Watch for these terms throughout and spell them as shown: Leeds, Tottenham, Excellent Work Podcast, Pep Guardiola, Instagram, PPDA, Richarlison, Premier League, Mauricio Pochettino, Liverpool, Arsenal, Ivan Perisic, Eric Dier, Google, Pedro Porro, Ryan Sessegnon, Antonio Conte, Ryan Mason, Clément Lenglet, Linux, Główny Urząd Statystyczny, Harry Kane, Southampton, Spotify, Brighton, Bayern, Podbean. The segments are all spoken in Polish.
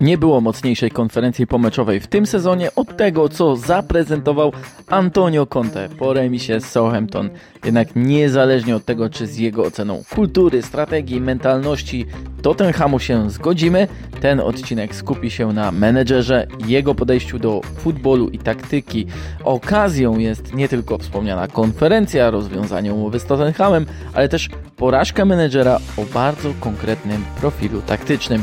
Nie było mocniejszej konferencji pomeczowej w tym sezonie od tego, co zaprezentował Antonio Conte po remisie z Southampton. Jednak niezależnie od tego, czy z jego oceną kultury, strategii, mentalności Tottenhamu się zgodzimy, ten odcinek skupi się na menedżerze, jego podejściu do futbolu i taktyki. Okazją jest nie tylko wspomniana konferencja, rozwiązanie umowy z Tottenhamem, ale też porażka menedżera o bardzo konkretnym profilu taktycznym.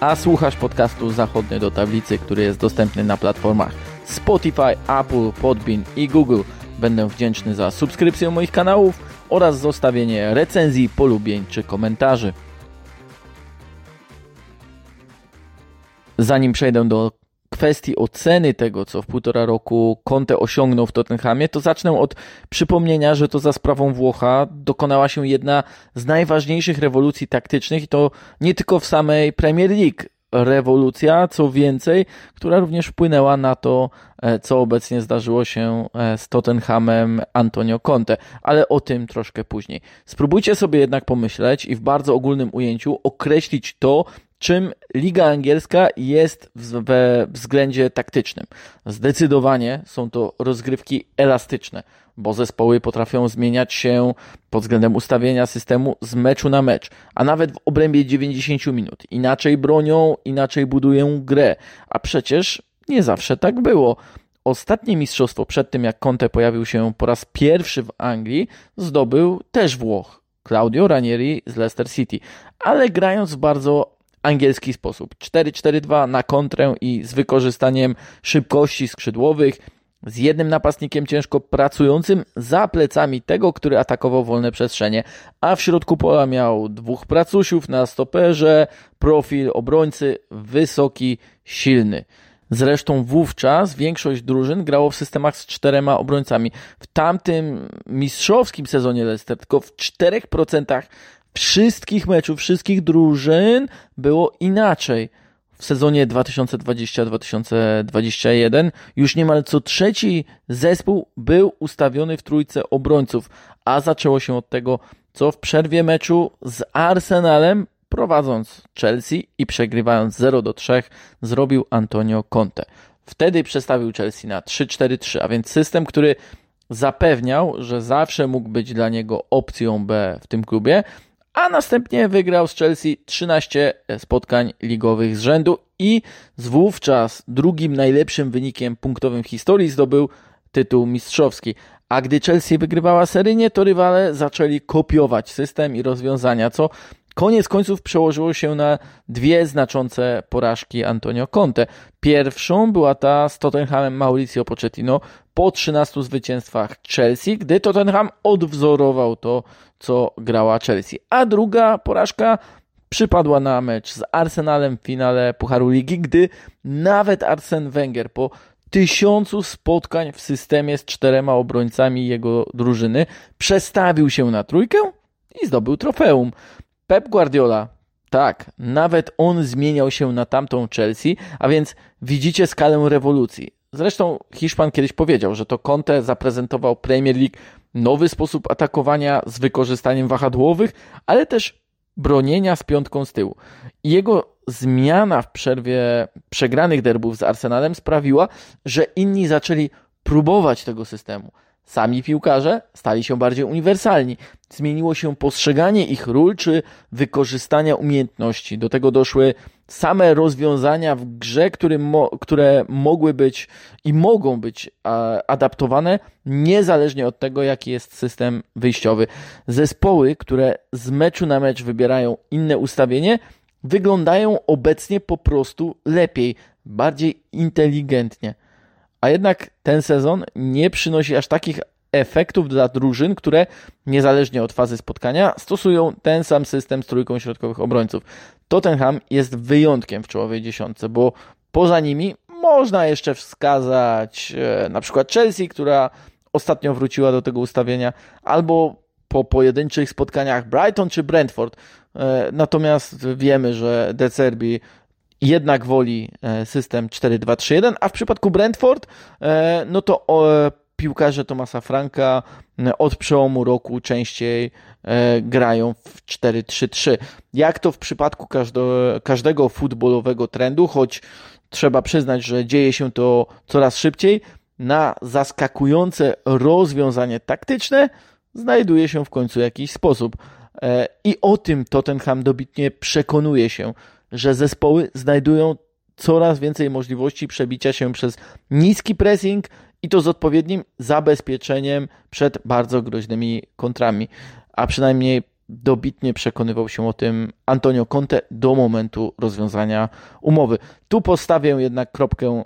A słuchasz podcastu Zachodny do Tablicy, który jest dostępny na platformach Spotify, Apple, Podbean i Google. Będę wdzięczny za subskrypcję moich kanałów oraz zostawienie recenzji, polubień czy komentarzy. Zanim przejdę do kwestii oceny tego, co w półtora roku Conte osiągnął w Tottenhamie, to zacznę od przypomnienia, że to za sprawą Włocha dokonała się jedna z najważniejszych rewolucji taktycznych i to nie tylko w samej Premier League. Rewolucja, co więcej, która również wpłynęła na to, co obecnie zdarzyło się z Tottenhamem Antonio Conte, ale o tym troszkę później. Spróbujcie sobie jednak pomyśleć i w bardzo ogólnym ujęciu określić to, czym Liga Angielska jest we względzie taktycznym. Zdecydowanie są to rozgrywki elastyczne, bo zespoły potrafią zmieniać się pod względem ustawienia systemu z meczu na mecz, a nawet w obrębie 90 minut. Inaczej bronią, inaczej budują grę, a przecież nie zawsze tak było. Ostatnie mistrzostwo przed tym, jak Conte pojawił się po raz pierwszy w Anglii, zdobył też Włoch, Claudio Ranieri z Leicester City, ale grając w bardzo angielski sposób. 4-4-2 na kontrę i z wykorzystaniem szybkości skrzydłowych, z jednym napastnikiem ciężko pracującym za plecami tego, który atakował wolne przestrzenie, a w środku pola miał dwóch pracusiów na stoperze, profil obrońcy wysoki, silny. Zresztą wówczas większość drużyn grało w systemach z 4 obrońcami. W tamtym mistrzowskim sezonie Leicester tylko w 4% wszystkich meczów, wszystkich drużyn było inaczej. W sezonie 2020-2021 już niemal co trzeci zespół był ustawiony w trójce obrońców, a zaczęło się od tego, co w przerwie meczu z Arsenalem, prowadząc Chelsea i przegrywając 0-3, zrobił Antonio Conte. Wtedy przestawił Chelsea na 3-4-3, a więc system, który zapewniał, że zawsze mógł być dla niego opcją B w tym klubie, a następnie wygrał z Chelsea 13 spotkań ligowych z rzędu i z wówczas drugim najlepszym wynikiem punktowym w historii zdobył tytuł mistrzowski. A gdy Chelsea wygrywała seryjnie, to rywale zaczęli kopiować system i rozwiązania, co koniec końców przełożyło się na dwie znaczące porażki Antonio Conte. Pierwszą była ta z Tottenhamem Mauricio Pochettino po 13 zwycięstwach Chelsea, gdy Tottenham odwzorował to, co grała Chelsea. A druga porażka przypadła na mecz z Arsenalem w finale Pucharu Ligi, gdy nawet Arsene Wenger po 1000 spotkań w systemie z 4 obrońcami jego drużyny przestawił się na trójkę i zdobył trofeum. Pep Guardiola, tak, nawet on zmieniał się na tamtą Chelsea, a więc widzicie skalę rewolucji. Zresztą Hiszpan kiedyś powiedział, że to Conte zaprezentował Premier League nowy sposób atakowania z wykorzystaniem wahadłowych, ale też bronienia z piątką z tyłu. Jego zmiana w przerwie przegranych derbów z Arsenalem sprawiła, że inni zaczęli próbować tego systemu. Sami piłkarze stali się bardziej uniwersalni. Zmieniło się postrzeganie ich ról czy wykorzystania umiejętności. Do tego doszły same rozwiązania w grze, które mogły być i mogą być adaptowane niezależnie od tego, jaki jest system wyjściowy. Zespoły, które z meczu na mecz wybierają inne ustawienie, wyglądają obecnie po prostu lepiej, bardziej inteligentnie. A jednak ten sezon nie przynosi aż takich efektów dla drużyn, które niezależnie od fazy spotkania stosują ten sam system z trójką środkowych obrońców. Tottenham jest wyjątkiem w czołowej dziesiątce, bo poza nimi można jeszcze wskazać na przykład Chelsea, która ostatnio wróciła do tego ustawienia, albo po pojedynczych spotkaniach Brighton czy Brentford. Natomiast wiemy, że De Zerbi jednak woli system 4-2-3-1, a w przypadku Brentford, no to piłkarze Tomasa Franka od przełomu roku częściej grają w 4-3-3. Jak to w przypadku każdego futbolowego trendu, choć trzeba przyznać, że dzieje się to coraz szybciej, na zaskakujące rozwiązanie taktyczne znajduje się w końcu jakiś sposób. I o tym Tottenham dobitnie przekonuje się, że zespoły znajdują coraz więcej możliwości przebicia się przez niski pressing i to z odpowiednim zabezpieczeniem przed bardzo groźnymi kontrami. A przynajmniej dobitnie przekonywał się o tym Antonio Conte do momentu rozwiązania umowy. Tu postawię jednak kropkę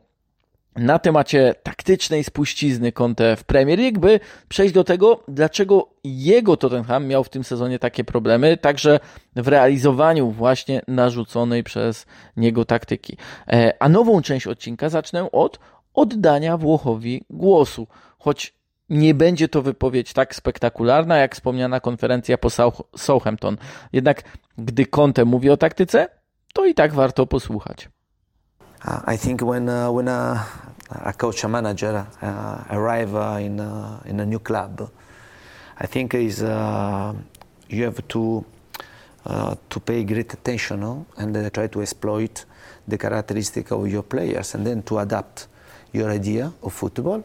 na temacie taktycznej spuścizny Conte w Premier League, by przejść do tego, dlaczego jego Tottenham miał w tym sezonie takie problemy, także w realizowaniu właśnie narzuconej przez niego taktyki. A nową część odcinka zacznę od oddania Włochowi głosu, choć nie będzie to wypowiedź tak spektakularna jak wspomniana konferencja po Southampton. Jednak gdy Conte mówi o taktyce, to i tak warto posłuchać. I think when a coach, a manager arrive in a new club, I think is you have to pay great attention, no? And try to exploit the characteristic of your players, and then to adapt your idea of football.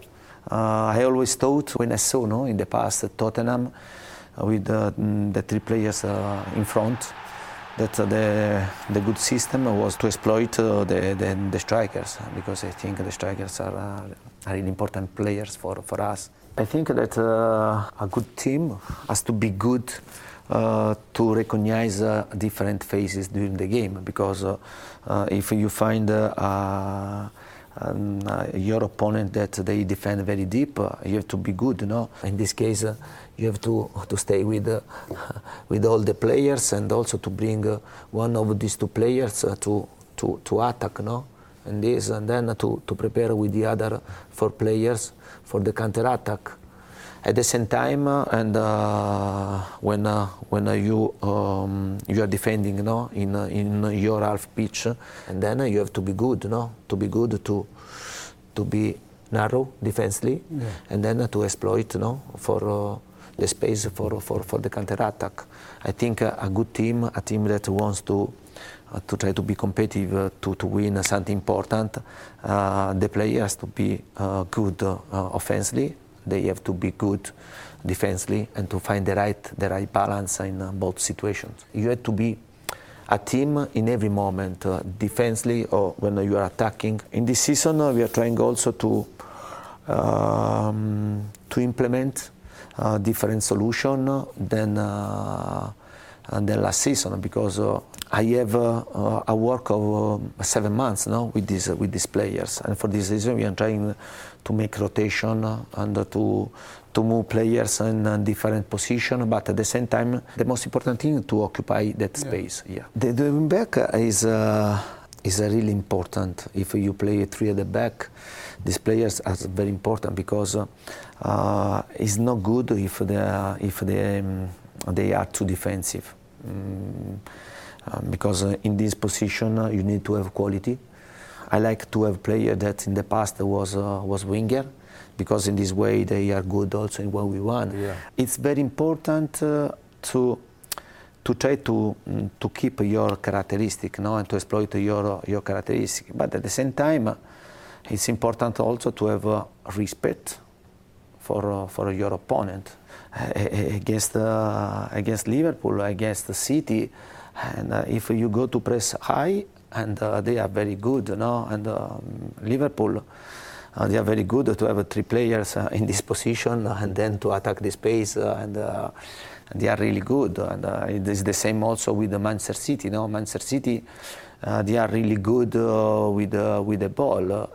I always thought when I saw, no, in the past Tottenham with the three players in front, that the good system was to exploit the strikers, because I think the strikers are really important players for us. I think that a good team has to be good to recognize different phases during the game, because if you find your opponent that they defend very deep, you have to be good, no? In this case, you have to stay with all the players, and also to bring one of these two players to attack, no? And this, and then to prepare with the other four players for the counter attack. At the same time, when you are defending, no, in your half pitch, and then you have to be good, no, to be good to be narrow defensively, yeah. And then to exploit, no, for the space for the counter attack. I think a good team, a team that wants to try to be competitive, to win something important, the players to be good offensively. They have to be good defensively and to find the right balance in both situations. You have to be a team in every moment, defensively or when you are attacking. In this season, we are trying also to implement different solution than last season, because I have a work of 7 months now with these players, and for this reason we are trying to make rotation and to move players in different position, but at the same time the most important thing to occupy that space. Yeah. The wing back is really important. If you play three at the back, these players are very important, because it's not good if they are too defensive. Because in this position you need to have quality. I like to have player that in the past was winger, because in this way they are good also in 1v1. Yeah. It's very important to try to keep your characteristic, no, and to exploit your characteristic. But at the same time, it's important also to have respect for your opponent. Against Liverpool, against City. And if you go to press high, and they are very good, no? And Liverpool, they are very good to have three players in this position, and then to attack the space, and they are really good. And it is the same also with the Manchester City, no? Manchester City, they are really good with the ball.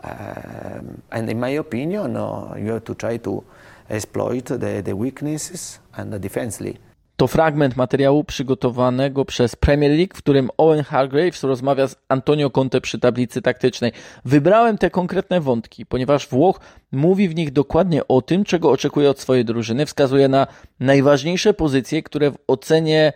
And in my opinion, you have to try to exploit the weaknesses and defensively. To fragment materiału przygotowanego przez Premier League, w którym Owen Hargreaves rozmawia z Antonio Conte przy tablicy taktycznej. Wybrałem te konkretne wątki, ponieważ Włoch mówi w nich dokładnie o tym, czego oczekuje od swojej drużyny, wskazuje na najważniejsze pozycje, które w ocenie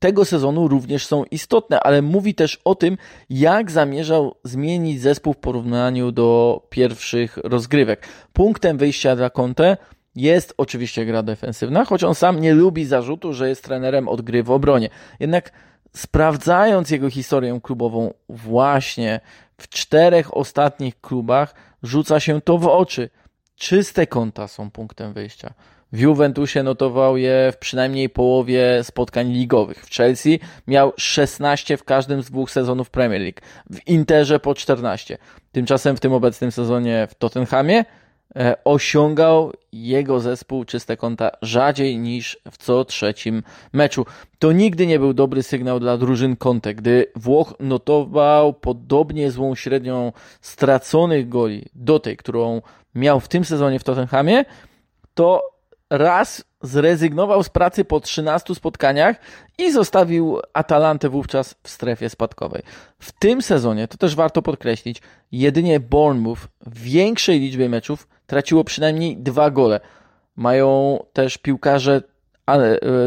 tego sezonu również są istotne, ale mówi też o tym, jak zamierzał zmienić zespół w porównaniu do pierwszych rozgrywek. Punktem wyjścia dla Conte jest oczywiście gra defensywna, choć on sam nie lubi zarzutu, że jest trenerem od gry w obronie. Jednak sprawdzając jego historię klubową właśnie w 4 ostatnich klubach, rzuca się to w oczy. Czyste konta są punktem wyjścia. W Juventusie notował je w przynajmniej połowie spotkań ligowych. W Chelsea miał 16 w każdym z 2 sezonów Premier League. W Interze po 14. Tymczasem w tym obecnym sezonie w Tottenhamie osiągał jego zespół czyste konta rzadziej niż w co 3 meczu. To nigdy nie był dobry sygnał dla drużyn Conte, gdy Włoch notował podobnie złą średnią straconych goli do tej, którą miał w tym sezonie w Tottenhamie, to raz zrezygnował z pracy po 13 spotkaniach i zostawił Atalantę wówczas w strefie spadkowej. W tym sezonie, to też warto podkreślić, jedynie Bournemouth w większej liczbie meczów traciło przynajmniej 2 gole. Mają też piłkarze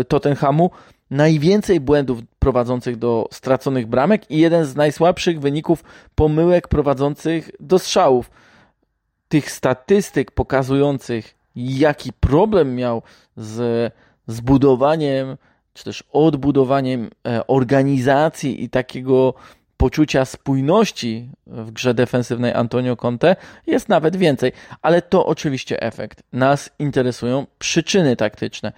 Tottenhamu najwięcej błędów prowadzących do straconych bramek i jeden z najsłabszych wyników pomyłek prowadzących do strzałów. Tych statystyk pokazujących, jaki problem miał z zbudowaniem czy też odbudowaniem organizacji i takiego poczucia spójności w grze defensywnej Antonio Conte, jest nawet więcej. Ale to oczywiście efekt. Nas interesują przyczyny taktyczne.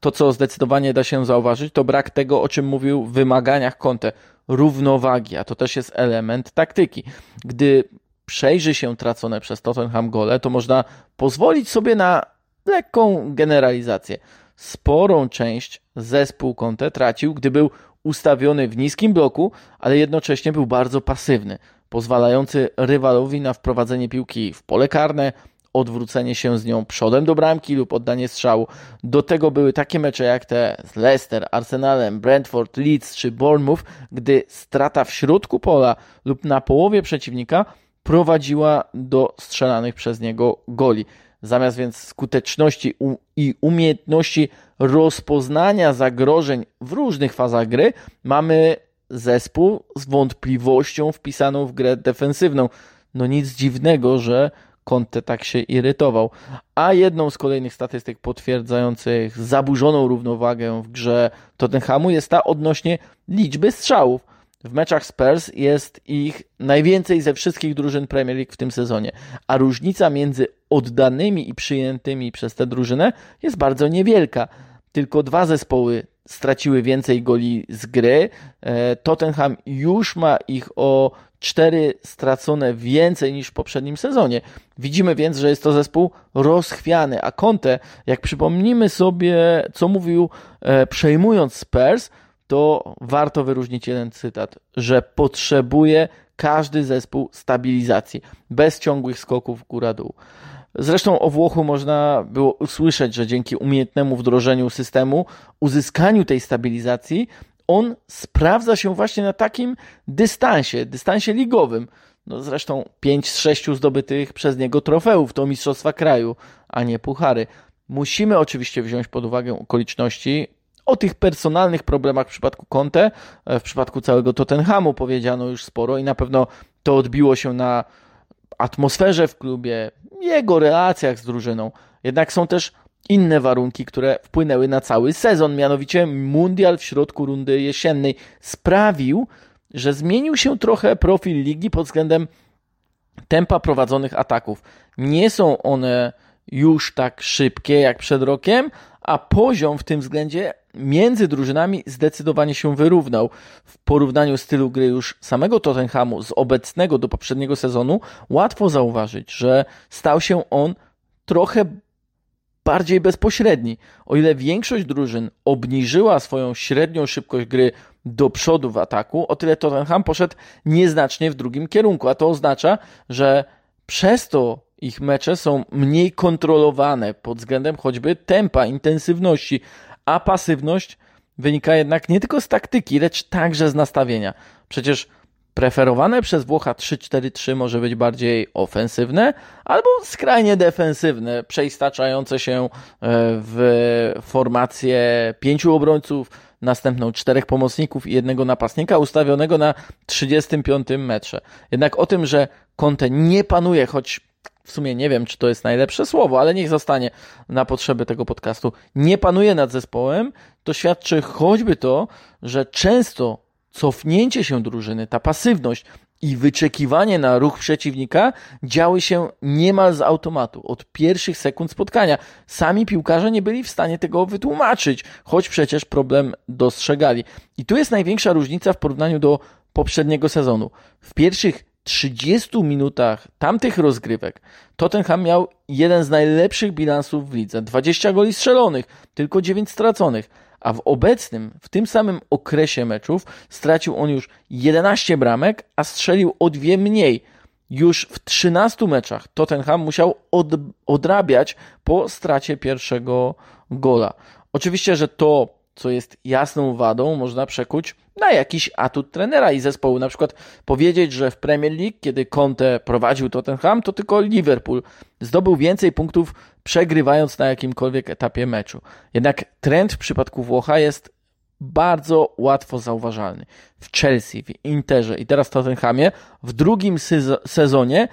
To, co zdecydowanie da się zauważyć, to brak tego, o czym mówił w wymaganiach Conte. Równowagi, a to też jest element taktyki. Gdy przejrzy się tracone przez Tottenham gole, to można pozwolić sobie na lekką generalizację. Sporą część zespół Conte tracił, gdy był ustawiony w niskim bloku, ale jednocześnie był bardzo pasywny, pozwalający rywalowi na wprowadzenie piłki w pole karne, odwrócenie się z nią przodem do bramki lub oddanie strzału. Do tego były takie mecze jak te z Leicester, Arsenalem, Brentford, Leeds czy Bournemouth, gdy strata w środku pola lub na połowie przeciwnika prowadziła do strzelanych przez niego goli. Zamiast więc skuteczności i umiejętności rozpoznania zagrożeń w różnych fazach gry, mamy zespół z wątpliwością wpisaną w grę defensywną. No nic dziwnego, że Conte tak się irytował. A jedną z kolejnych statystyk potwierdzających zaburzoną równowagę w grze Tottenhamu jest ta odnośnie liczby strzałów. W meczach Spurs jest ich najwięcej ze wszystkich drużyn Premier League w tym sezonie, a różnica między oddanymi i przyjętymi przez tę drużynę jest bardzo niewielka. Tylko 2 zespoły straciły więcej goli z gry. Tottenham już ma ich o 4 stracone więcej niż w poprzednim sezonie. Widzimy więc, że jest to zespół rozchwiany, a Conte, jak przypomnimy sobie, co mówił przejmując Spurs, to warto wyróżnić jeden cytat, że potrzebuje każdy zespół stabilizacji, bez ciągłych skoków góra-dół. Zresztą o Włochu można było usłyszeć, że dzięki umiejętnemu wdrożeniu systemu, uzyskaniu tej stabilizacji, on sprawdza się właśnie na takim dystansie ligowym. No zresztą 5 z 6 zdobytych przez niego trofeów to mistrzostwa kraju, a nie puchary. Musimy oczywiście wziąć pod uwagę okoliczności. O tych personalnych problemach w przypadku Conte, w przypadku całego Tottenhamu powiedziano już sporo i na pewno to odbiło się na atmosferze w klubie, jego relacjach z drużyną. Jednak są też inne warunki, które wpłynęły na cały sezon, mianowicie mundial w środku rundy jesiennej sprawił, że zmienił się trochę profil ligi pod względem tempa prowadzonych ataków. Nie są one już tak szybkie jak przed rokiem, a poziom w tym względzie między drużynami zdecydowanie się wyrównał. W porównaniu stylu gry już samego Tottenhamu z obecnego do poprzedniego sezonu łatwo zauważyć, że stał się on trochę bardziej bezpośredni. O ile większość drużyn obniżyła swoją średnią szybkość gry do przodu w ataku, o tyle Tottenham poszedł nieznacznie w drugim kierunku, a to oznacza, że przez to ich mecze są mniej kontrolowane pod względem choćby tempa, intensywności, a pasywność wynika jednak nie tylko z taktyki, lecz także z nastawienia. Przecież Preferowane przez Włocha 3-4-3 może być bardziej ofensywne albo skrajnie defensywne, przeistaczające się w formację 5 obrońców, następną 4 pomocników i 1 napastnika ustawionego na 35 metrze. Jednak o tym, że Conte nie panuje, choć w sumie nie wiem, czy to jest najlepsze słowo, ale niech zostanie na potrzeby tego podcastu, nie panuje nad zespołem, to świadczy choćby to, że często cofnięcie się drużyny, ta pasywność i wyczekiwanie na ruch przeciwnika działy się niemal z automatu, od pierwszych sekund spotkania. Sami piłkarze nie byli w stanie tego wytłumaczyć, choć przecież problem dostrzegali. I tu jest największa różnica w porównaniu do poprzedniego sezonu. W pierwszych 30 minutach tamtych rozgrywek Tottenham miał jeden z najlepszych bilansów w lidze. 20 goli strzelonych, tylko 9 straconych. A w obecnym, w tym samym okresie meczów stracił on już 11 bramek, a strzelił o 2 mniej. Już w 13 meczach Tottenham musiał odrabiać po stracie pierwszego gola. Oczywiście, że to, co jest jasną wadą, można przekuć na jakiś atut trenera i zespołu. Na przykład powiedzieć, że w Premier League, kiedy Conte prowadził Tottenham, to tylko Liverpool zdobył więcej punktów, przegrywając na jakimkolwiek etapie meczu. Jednak trend w przypadku Włocha jest bardzo łatwo zauważalny. W Chelsea, w Interze i teraz w Tottenhamie w drugim sezonie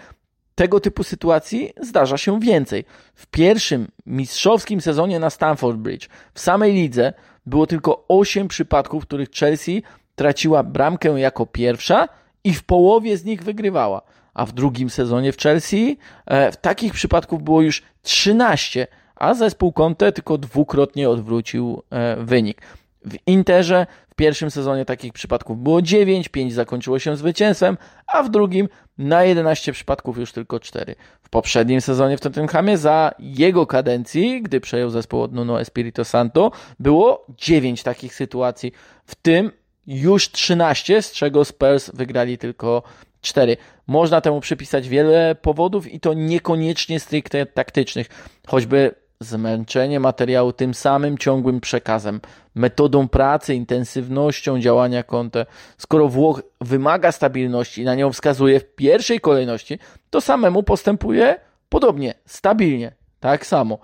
tego typu sytuacji zdarza się więcej. W pierwszym mistrzowskim sezonie na Stamford Bridge w samej lidze było tylko 8 przypadków, w których Chelsea traciła bramkę jako pierwsza i w połowie z nich wygrywała. A w drugim sezonie w Chelsea takich przypadków było już 13, a zespół Conte tylko 2-krotnie odwrócił wynik. W Interze w pierwszym sezonie takich przypadków było 9, 5 zakończyło się zwycięstwem, a w drugim na 11 przypadków już tylko 4. W poprzednim sezonie w Tottenhamie za jego kadencji, gdy przejął zespół od Nuno Espirito Santo, było 9 takich sytuacji, w tym już 13, z czego Spurs wygrali tylko 4. Można temu przypisać wiele powodów i to niekoniecznie stricte taktycznych, choćby zmęczenie materiału tym samym ciągłym przekazem, metodą pracy, intensywnością działania Conte. Skoro Włoch wymaga stabilności i na nią wskazuje w pierwszej kolejności, to samemu postępuje podobnie, stabilnie, tak samo.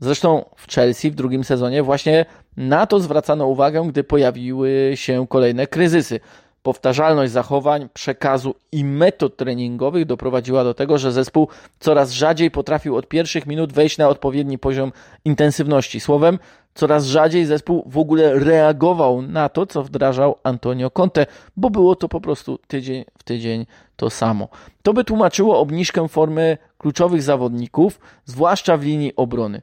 Zresztą w Chelsea w drugim sezonie właśnie na to zwracano uwagę, gdy pojawiły się kolejne kryzysy. Powtarzalność zachowań, przekazu i metod treningowych doprowadziła do tego, że zespół coraz rzadziej potrafił od pierwszych minut wejść na odpowiedni poziom intensywności. Słowem, coraz rzadziej zespół w ogóle reagował na to, co wdrażał Antonio Conte, bo było to po prostu tydzień w tydzień to samo. To by tłumaczyło obniżkę formy kluczowych zawodników, zwłaszcza w linii obrony.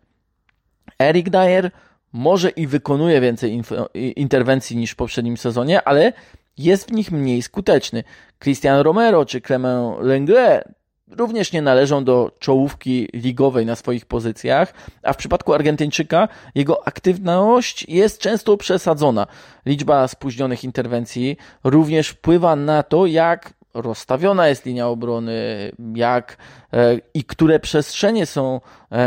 Eric Dier może i wykonuje więcej interwencji niż w poprzednim sezonie, ale jest w nich mniej skuteczny. Christian Romero czy Clément Lenglet również nie należą do czołówki ligowej na swoich pozycjach, a w przypadku Argentyńczyka jego aktywność jest często przesadzona. Liczba spóźnionych interwencji również wpływa na to, jak rozstawiona jest linia obrony, jak i które przestrzenie są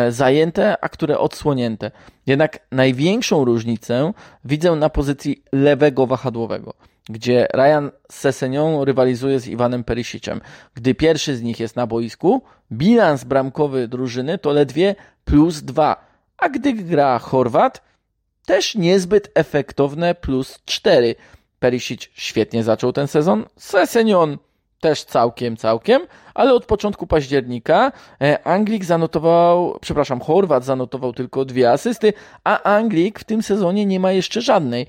zajęte, a które odsłonięte. Jednak największą różnicę widzę na pozycji lewego wahadłowego, gdzie Ryan Sessegnon rywalizuje z Iwanem Perisicem. Gdy pierwszy z nich jest na boisku, bilans bramkowy drużyny to ledwie +2, a gdy gra Chorwat, też niezbyt efektowne +4. Perisic świetnie zaczął ten sezon, Sessegnon też całkiem, ale od początku października Chorwat zanotował tylko 2 asysty, a Anglik w tym sezonie nie ma jeszcze żadnej.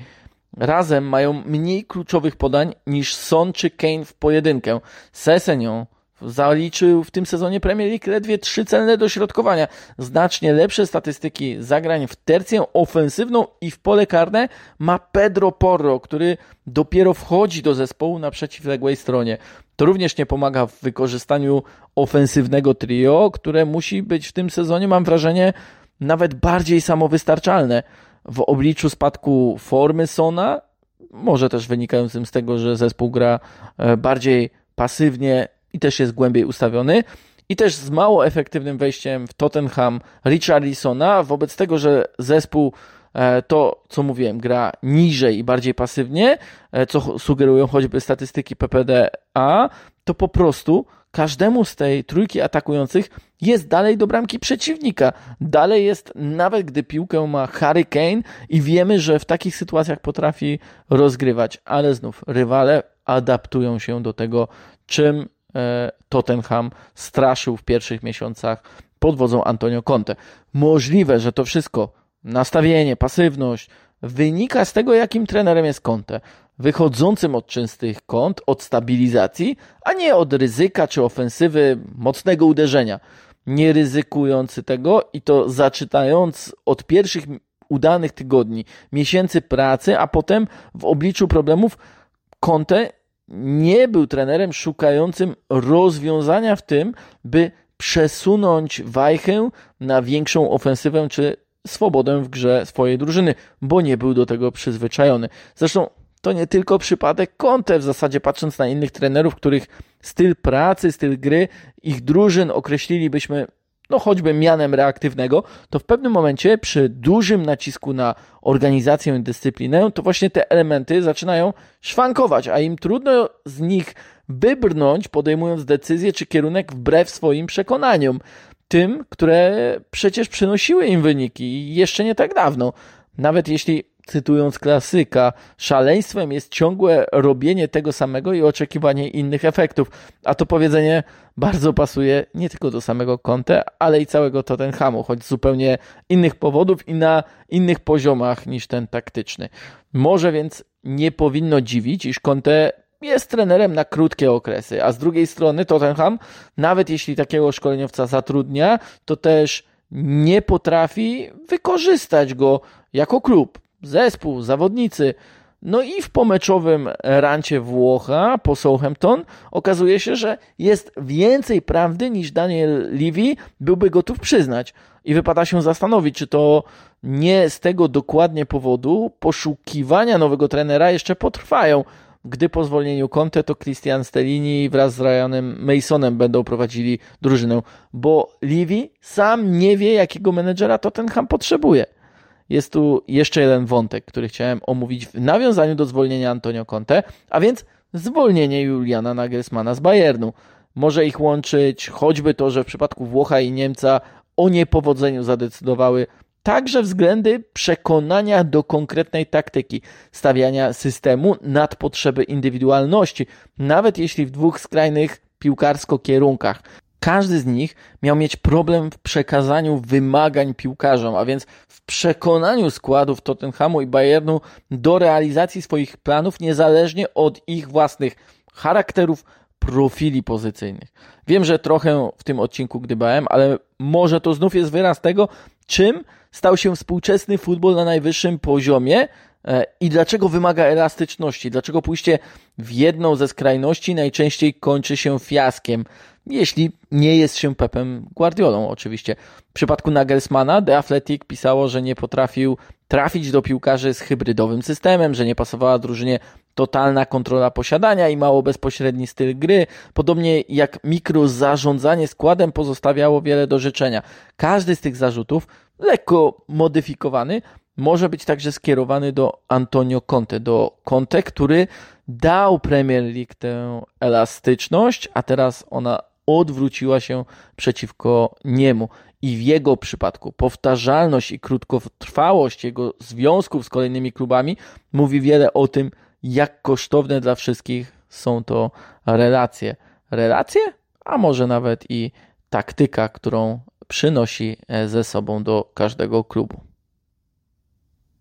Razem mają mniej kluczowych podań niż Son czy Kane w pojedynkę. Sessegnon zaliczył w tym sezonie Premier League ledwie 3 celne dośrodkowania. Znacznie lepsze statystyki zagrań w tercję ofensywną i w pole karne ma Pedro Porro, który dopiero wchodzi do zespołu na przeciwległej stronie. To również nie pomaga w wykorzystaniu ofensywnego trio, które musi być w tym sezonie, mam wrażenie, nawet bardziej samowystarczalne. W obliczu spadku formy Sona, może też wynikającym z tego, że zespół gra bardziej pasywnie i też jest głębiej ustawiony, i też z mało efektywnym wejściem w Tottenham Richarlisona, wobec tego, że zespół to, co mówiłem, gra niżej i bardziej pasywnie, co sugerują choćby statystyki PPDA, to po prostu każdemu z tej trójki atakujących jest dalej do bramki przeciwnika. Dalej jest, nawet gdy piłkę ma Harry Kane i wiemy, że w takich sytuacjach potrafi rozgrywać. Ale znów rywale adaptują się do tego, czym Tottenham straszył w pierwszych miesiącach pod wodzą Antonio Conte. Możliwe, że to wszystko, nastawienie, pasywność, wynika z tego, jakim trenerem jest Conte. Wychodzącym od czystych kąt, od stabilizacji, a nie od ryzyka czy ofensywy mocnego uderzenia. Nie ryzykujący tego i to zaczynając od pierwszych udanych tygodni, miesięcy pracy, a potem w obliczu problemów Conte nie był trenerem szukającym rozwiązania w tym, by przesunąć wajchę na większą ofensywę czy swobodę w grze swojej drużyny, bo nie był do tego przyzwyczajony. Zresztą to nie tylko przypadek Conte, w zasadzie patrząc na innych trenerów, których styl pracy, styl gry, ich drużyn określilibyśmy choćby mianem reaktywnego, to w pewnym momencie przy dużym nacisku na organizację i dyscyplinę, to właśnie te elementy zaczynają szwankować, a im trudno z nich wybrnąć, podejmując decyzję czy kierunek wbrew swoim przekonaniom, tym, które przecież przynosiły im wyniki jeszcze nie tak dawno. Nawet jeśli, cytując klasyka, szaleństwem jest ciągłe robienie tego samego i oczekiwanie innych efektów. A to powiedzenie bardzo pasuje nie tylko do samego Conte, ale i całego Tottenhamu, choć z zupełnie innych powodów i na innych poziomach niż ten taktyczny. Może więc nie powinno dziwić, iż Conte jest trenerem na krótkie okresy, a z drugiej strony Tottenham, nawet jeśli takiego szkoleniowca zatrudnia, to też nie potrafi wykorzystać go jako klub, zespół, zawodnicy. I w pomeczowym rancie Włocha po Southampton okazuje się, że jest więcej prawdy niż Daniel Levy byłby gotów przyznać. I wypada się zastanowić, czy to nie z tego dokładnie powodu poszukiwania nowego trenera jeszcze potrwają, gdy po zwolnieniu Conte to Christian Stellini wraz z Ryanem Masonem będą prowadzili drużynę, bo Levy sam nie wie, jakiego menedżera Tottenham potrzebuje. Jest tu jeszcze jeden wątek, który chciałem omówić w nawiązaniu do zwolnienia Antonio Conte, a więc zwolnienie Juliana Nagelsmana z Bayernu. Może ich łączyć choćby to, że w przypadku Włocha i Niemca o niepowodzeniu zadecydowały także względy przekonania do konkretnej taktyki, stawiania systemu nad potrzeby indywidualności, nawet jeśli w dwóch skrajnych piłkarsko kierunkach. Każdy z nich miał mieć problem w przekazaniu wymagań piłkarzom, a więc w przekonaniu składów Tottenhamu i Bayernu do realizacji swoich planów niezależnie od ich własnych charakterów, profili pozycyjnych. Wiem, że trochę w tym odcinku gdybałem, ale może to znów jest wyraz tego, czym stał się współczesny futbol na najwyższym poziomie i dlaczego wymaga elastyczności, dlaczego pójście w jedną ze skrajności najczęściej kończy się fiaskiem, jeśli nie jest się Pepem Guardiolą oczywiście. W przypadku Nagelsmana The Athletic pisało, że nie potrafił trafić do piłkarzy z hybrydowym systemem, że nie pasowała drużynie totalna kontrola posiadania i mało bezpośredni styl gry, podobnie jak mikrozarządzanie składem pozostawiało wiele do życzenia. Każdy z tych zarzutów, lekko modyfikowany, może być także skierowany do Antonio Conte, który dał Premier League tę elastyczność, a teraz ona odwróciła się przeciwko niemu. I w jego przypadku powtarzalność i krótkotrwałość jego związków z kolejnymi klubami mówi wiele o tym, jak kosztowne dla wszystkich są to relacje. Relacje? A może nawet i taktyka, którą przynosi ze sobą do każdego klubu.